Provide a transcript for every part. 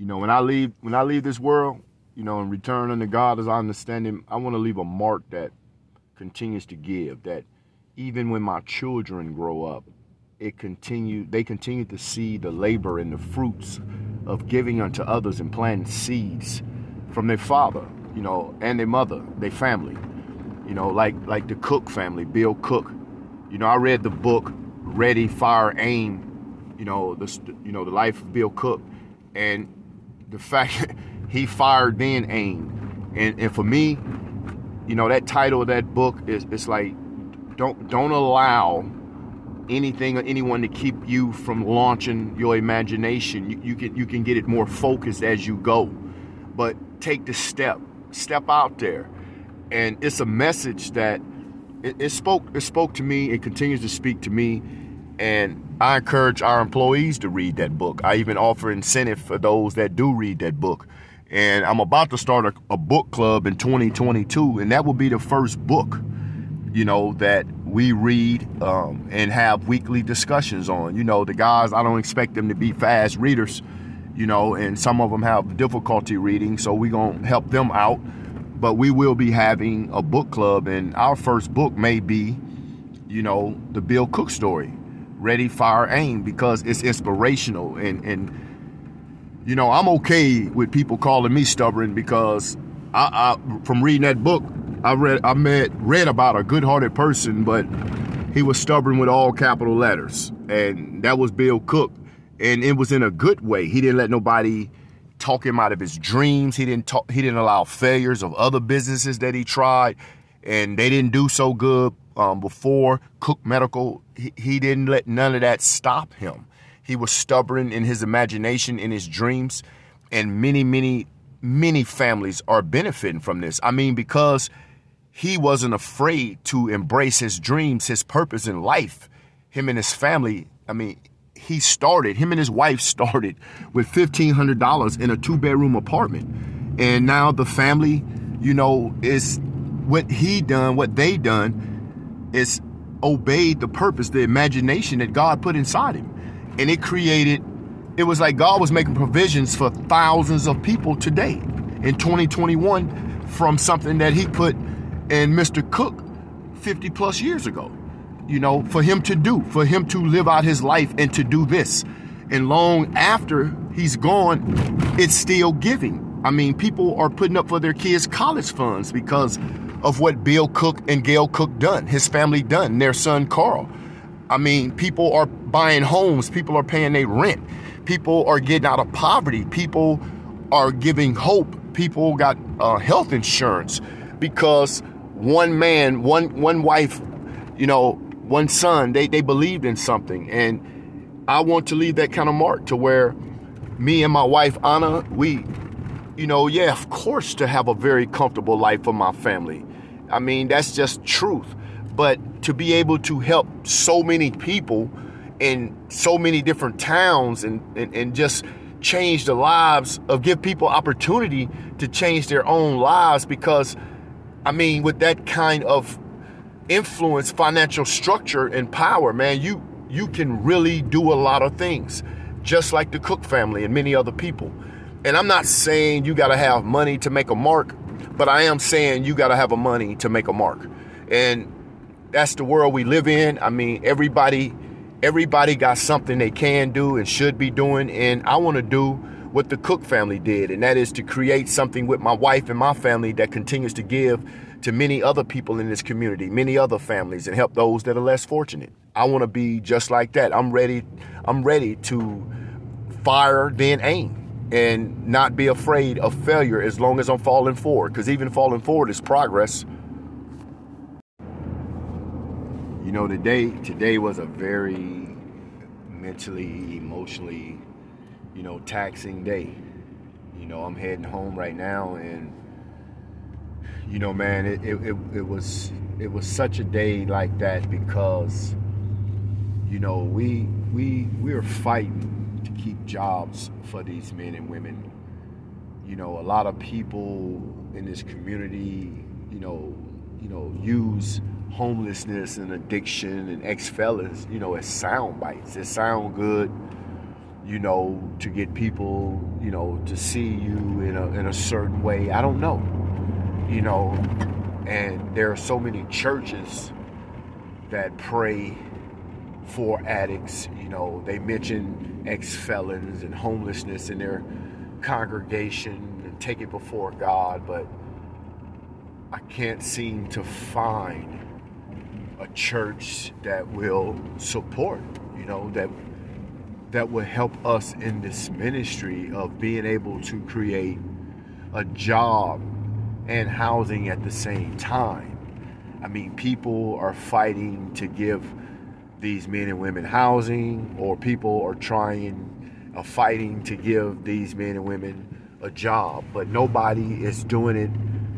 You know, when I leave this world, you know, and return unto God as I understand him, I want to leave a mark that continues to give, that even when my children grow up, they continue to see the labor and the fruits of giving unto others and planting seeds from their father, you know, and their mother, their family, you know, like the Cook family, Bill Cook. You know, I read the book Ready, Fire, Aim, the life of Bill Cook, and the fact he fired then aimed. And for me, you know, that title of that book is, it's like, don't allow anything or anyone to keep you from launching your imagination. You can get it more focused as you go, but take the step out there. And it's a message that it spoke to me. It continues to speak to me, and I encourage our employees to read that book. I even offer incentive for those that do read that book. And I'm about to start a book club in 2022, and that will be the first book, you know, that we read and have weekly discussions on. You know, the guys, I don't expect them to be fast readers, you know, and some of them have difficulty reading, so we're going to help them out. But we will be having a book club, and our first book may be, you know, the Bill Cook story, Ready, Fire, Aim, because it's inspirational. And you know, I'm okay with people calling me stubborn, because I from reading that book, I read about a good-hearted person, but he was stubborn with all capital letters, and that was Bill Cook. And it was in a good way. He didn't let nobody talk him out of his dreams. He didn't allow failures of other businesses that he tried, and they didn't do so good before Cook Medical. He didn't let none of that stop him. He was stubborn in his imagination, in his dreams, and many families are benefiting from this. I mean, because he wasn't afraid to embrace his dreams, his purpose in life. Him and his family, I mean, him and his wife started with $1,500 in a 2-bedroom apartment. And now the family, you know, is what they done is obeyed the purpose, the imagination that God put inside him. And it was like God was making provisions for thousands of people today in 2021 from something that he put in Mr. Cook 50 plus years ago, you know, for him to live out his life and to do this. And long after he's gone, it's still giving. I mean, people are putting up for their kids' college funds because of what Bill Cook and Gail Cook done, his family done, their son Carl. I mean, people are buying homes, people are paying their rent, people are getting out of poverty, people are giving hope, people got health insurance because one man, one wife, you know, one son, they believed in something. And I want to leave that kind of mark to where me and my wife, Anna, we, you know, yeah, of course, to have a very comfortable life for my family. I mean, that's just truth. But to be able to help so many people in so many different towns and just change the lives of, give people opportunity to change their own lives, because, I mean, with that kind of influence, financial structure, and power, man, you can really do a lot of things, just like the Cook family and many other people. And I'm not saying you got to have money to make a mark, but I am saying you got to have a money to make a mark. And that's the world we live in. I mean, everybody got something they can do and should be doing. And I want to do what the Cook family did, and that is to create something with my wife and my family that continues to give to many other people in this community, many other families, and help those that are less fortunate. I want to be just like that. I'm ready to fire, then aim, and not be afraid of failure as long as I'm falling forward, because even falling forward is progress. You know, today was a very mentally, emotionally, you know, taxing day. You know, I'm heading home right now, and you know, man, it was such a day like that, because you know, we are fighting to keep jobs for these men and women. You know, a lot of people in this community, you know, use homelessness and addiction and ex-fellas, you know, as sound bites. It sound good, you know, to get people, you know, to see you in a certain way. I don't know, you know. And there are so many churches that pray for addicts. You know, they mention ex-felons and homelessness in their congregation and take it before God, but I can't seem to find a church that will support, you know, that will help us in this ministry of being able to create a job and housing at the same time. I mean, people are fighting to give these men and women housing, or people are fighting to give these men and women a job, but nobody is doing it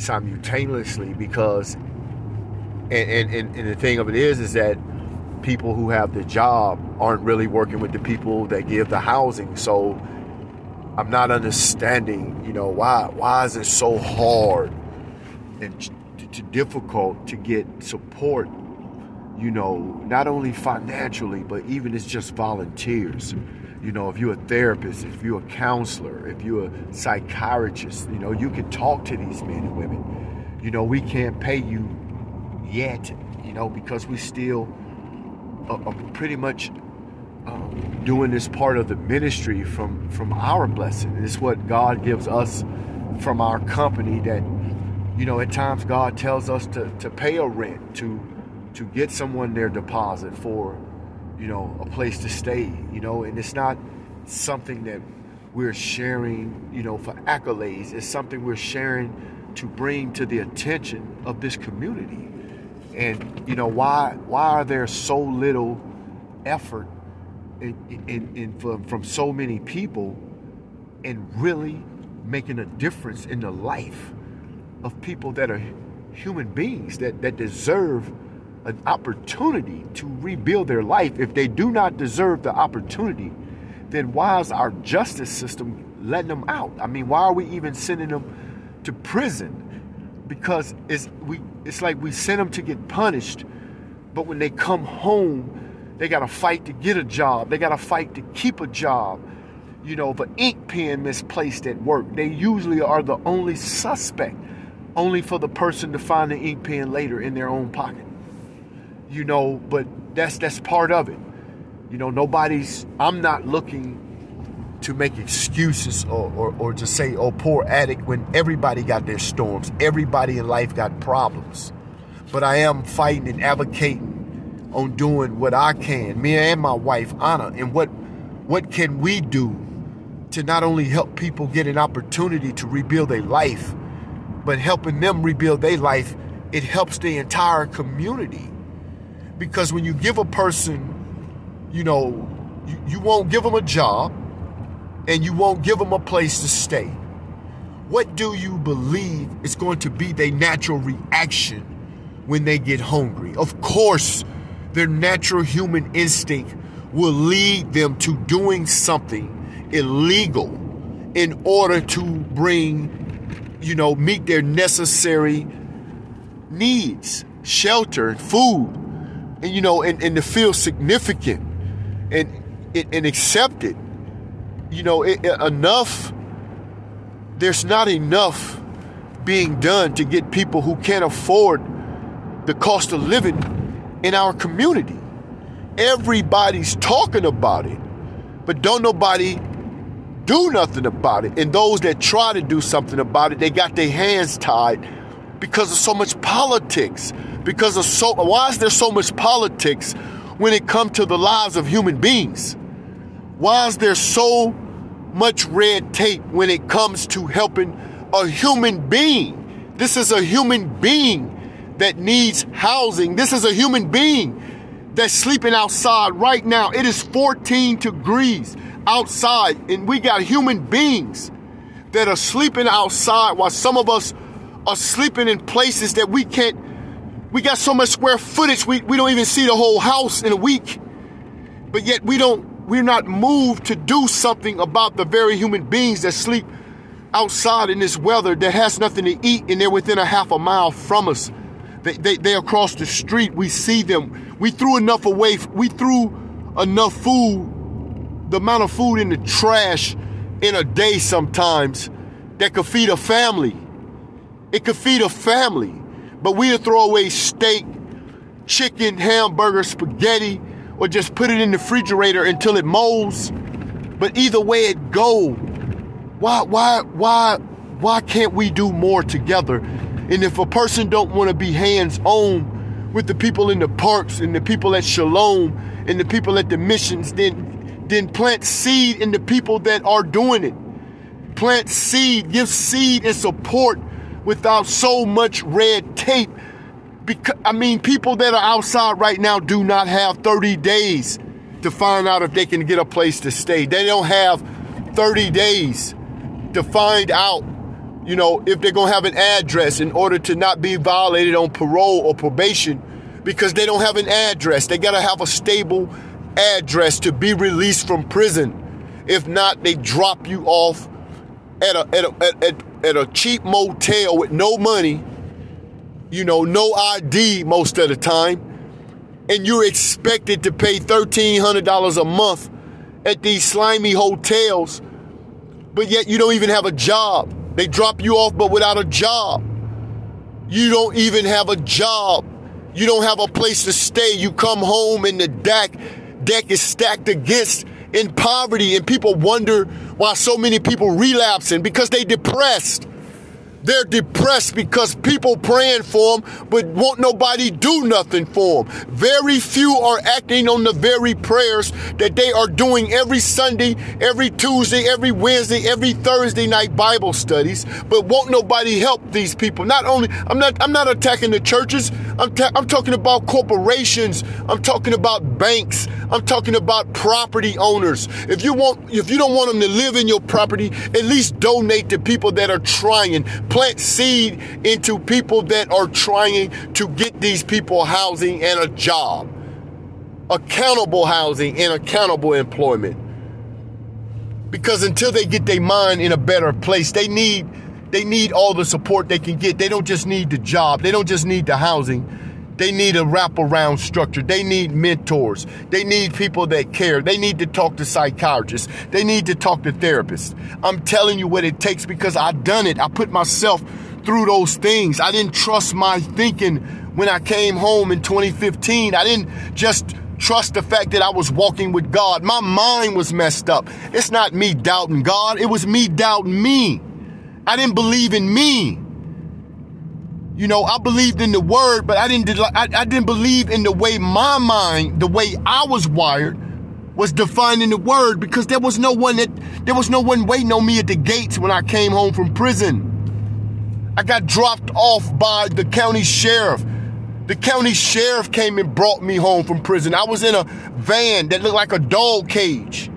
simultaneously, because and the thing of it is that people who have the job aren't really working with the people that give the housing. So I'm not understanding, you know, why is it so hard and difficult to get support, you know, not only financially, but even it's just volunteers. You know, if you're a therapist, if you're a counselor, if you're a psychiatrist, you know, you can talk to these men and women. You know, we can't pay you yet, you know, because we still are pretty much doing this part of the ministry from our blessing. It's what God gives us from our company that, you know, at times God tells us to pay a rent, to get someone their deposit for, you know, a place to stay, you know. And it's not something that we're sharing, you know, for accolades. It's something we're sharing to bring to the attention of this community. And, you know, why are there so little effort from so many people in really making a difference in the life of people that are human beings that deserve an opportunity to rebuild their life? If they do not deserve the opportunity, then why is our justice system letting them out? I mean, why are we even sending them to prison? Because it's like we send them to get punished, but when they come home, they got to fight to get a job. They got to fight to keep a job. You know, if an ink pen misplaced at work, they usually are the only suspect, only for the person to find the ink pen later in their own pocket. You know, but that's part of it. You know, I'm not looking to make excuses or to say, oh, poor addict, when everybody got their storms. Everybody in life got problems. But I am fighting and advocating on doing what I can, me and my wife, Anna, and what can we do to not only help people get an opportunity to rebuild their life, but helping them rebuild their life, it helps the entire community. Because when you give a person, you know, you won't give them a job and you won't give them a place to stay. What do you believe is going to be their natural reaction when they get hungry? Of course, their natural human instinct will lead them to doing something illegal in order to bring, you know, meet their necessary needs, shelter and food. And, you know, and to feel significant and accepted, you know, enough. There's not enough being done to get people who can't afford the cost of living in our community. Everybody's talking about it, but don't nobody do nothing about it. And those that try to do something about it, they got their hands tied because of so much politics. Why is there so much politics when it comes to the lives of human beings? Why is there so much red tape when it comes to helping a human being? This is a human being that needs housing. This is a human being that's sleeping outside right now. It is 14 degrees outside, and we got human beings that are sleeping outside while some of us are sleeping in places that we can't. We got so much square footage, we don't even see the whole house in a week. But yet we're not moved to do something about the very human beings that sleep outside in this weather, that has nothing to eat, and they're within a half a mile from us. They're across the street. We see them. We threw enough food the amount of food in the trash in a day sometimes that could feed a family. It could feed a family. But we'll throw away steak, chicken, hamburger, spaghetti, or just put it in the refrigerator until it molds. But either way it go, why can't we do more together? And if a person don't want to be hands-on with the people in the parks and the people at Shalom and the people at the missions, then plant seed in the people that are doing it. Plant seed, give seed and support without so much red tape. Because, I mean, people that are outside right now do not have 30 days to find out if they can get a place to stay. They don't have 30 days to find out, you know, if they're going to have an address in order to not be violated on parole or probation, because they don't have an address. They got to have a stable address to be released from prison. If not, they drop you off at a cheap motel with no money, you know, no ID most of the time, and you're expected to pay $1,300 a month at these slimy hotels, but yet you don't even have a job. They drop you off, but without a job. You don't even have a job. You don't have a place to stay. You come home and the deck is stacked against in poverty, and people wonder why so many people relapsing, because they depressed. They're depressed because people praying for them, but won't nobody do nothing for them. Very few are acting on the very prayers that they are doing every Sunday, every Tuesday, every Wednesday, every Thursday night Bible studies, but won't nobody help these people. Not only, I'm not attacking the churches. I'm talking about corporations. I'm talking about banks. I'm talking about property owners. If you don't want them to live in your property, at least donate to people that are trying. Plant seed into people that are trying to get these people housing and a job. Accountable housing and accountable employment. Because until they get their mind in a better place, they need all the support they can get. They don't just need the job. They don't just need the housing. They need a wraparound structure. They need mentors. They need people that care. They need to talk to psychiatrists. They need to talk to therapists. I'm telling you what it takes, because I've done it. I put myself through those things. I didn't trust my thinking when I came home in 2015. I didn't just trust the fact that I was walking with God. My mind was messed up. It's not me doubting God. It was me doubting me. I didn't believe in me. You know, I believed in the word, but I didn't believe in the way my mind, the way I was wired, was defined in the word, because there was no one waiting on me at the gates when I came home from prison. I got dropped off by the county sheriff. The county sheriff came and brought me home from prison. I was in a van that looked like a dog cage,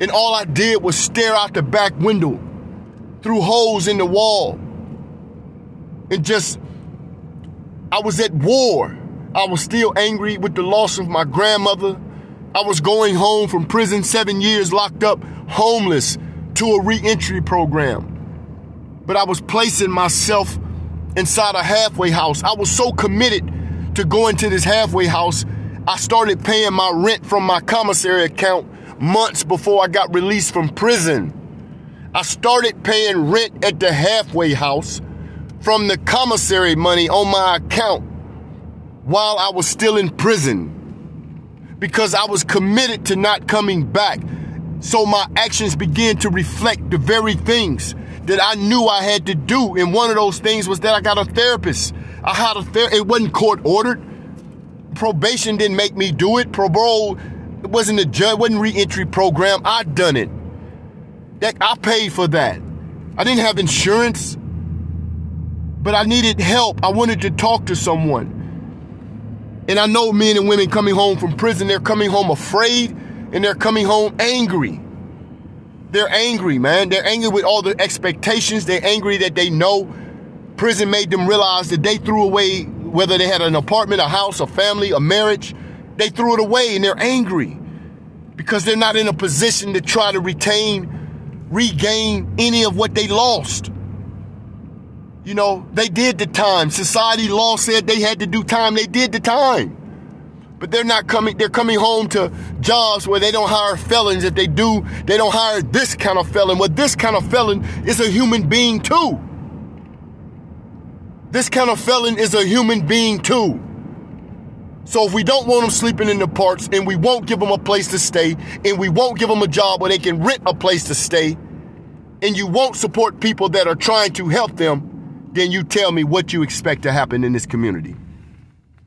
and all I did was stare out the back window through holes in the wall. And I was at war. I was still angry with the loss of my grandmother. I was going home from prison, 7 years locked up, homeless, to a reentry program. But I was placing myself inside a halfway house. I was so committed to going to this halfway house, I started paying my rent from my commissary account months before I got released from prison. I started paying rent at the halfway house from the commissary money on my account while I was still in prison, because I was committed to not coming back. So my actions began to reflect the very things that I knew I had to do. And one of those things was that I got a therapist. It wasn't court ordered. Probation didn't make me do it. Parole, it wasn't a judge, it wasn't reentry program. I done it. That I paid for that. I didn't have insurance, but I needed help. I wanted to talk to someone. And I know men and women coming home from prison, they're coming home afraid, and they're coming home angry. They're angry, man. They're angry with all the expectations. They're angry that they know prison made them realize that they threw away, whether they had an apartment, a house, a family, a marriage, they threw it away, and they're angry because they're not in a position to try to regain any of what they lost. You know, they did the time. Society law said they had to do time. They did the time. but they're not coming. They're coming home to jobs where they don't hire felons. If they do, they don't hire this kind of felon. Well, this kind of felon is a human being too. This kind of felon is a human being too. So if we don't want them sleeping in the parks, and we won't give them a place to stay, and we won't give them a job where they can rent a place to stay, and you won't support people that are trying to help them, then you tell me what you expect to happen in this community.